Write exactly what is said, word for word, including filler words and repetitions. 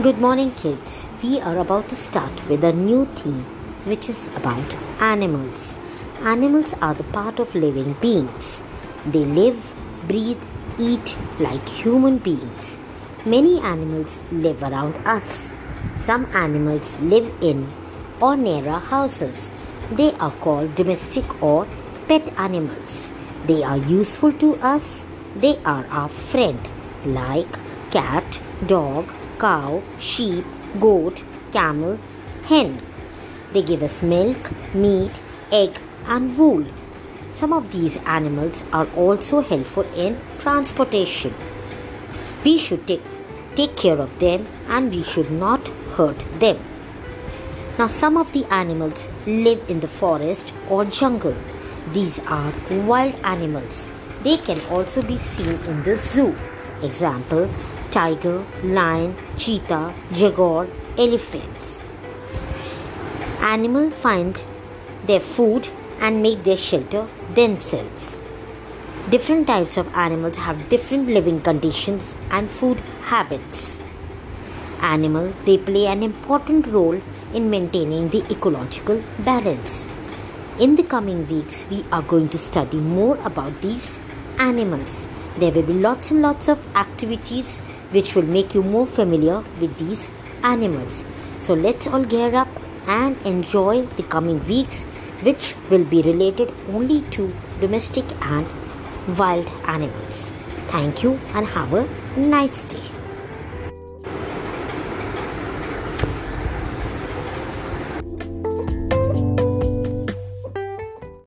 Good morning, kids. We are about to start with a new theme, which is about animals. Animals are the part of living beings. They live, breathe, eat like human beings. Many animals live around us. Some animals live in or near our houses. They are called domestic or pet animals. They are useful to us. They are our friend, like cat, dog, cow, sheep, goat, camel, hen. They give us milk, meat, egg and wool. Some of these animals are also helpful in transportation. We should take, take care of them and we should not hurt them. Now, some of the animals live in the forest or jungle. These are wild animals. They can also be seen in the zoo. Example: tiger, lion, cheetah, jaguar, elephants. Animals find their food and make their shelter themselves. Different types of animals have different living conditions and food habits. Animals, they play an important role in maintaining the ecological balance. In the coming weeks, we are going to study more about these animals. There will be lots and lots of activities which will make you more familiar with these animals. So let's all gear up and enjoy the coming weeks, which will be related only to domestic and wild animals. Thank you and have a nice day.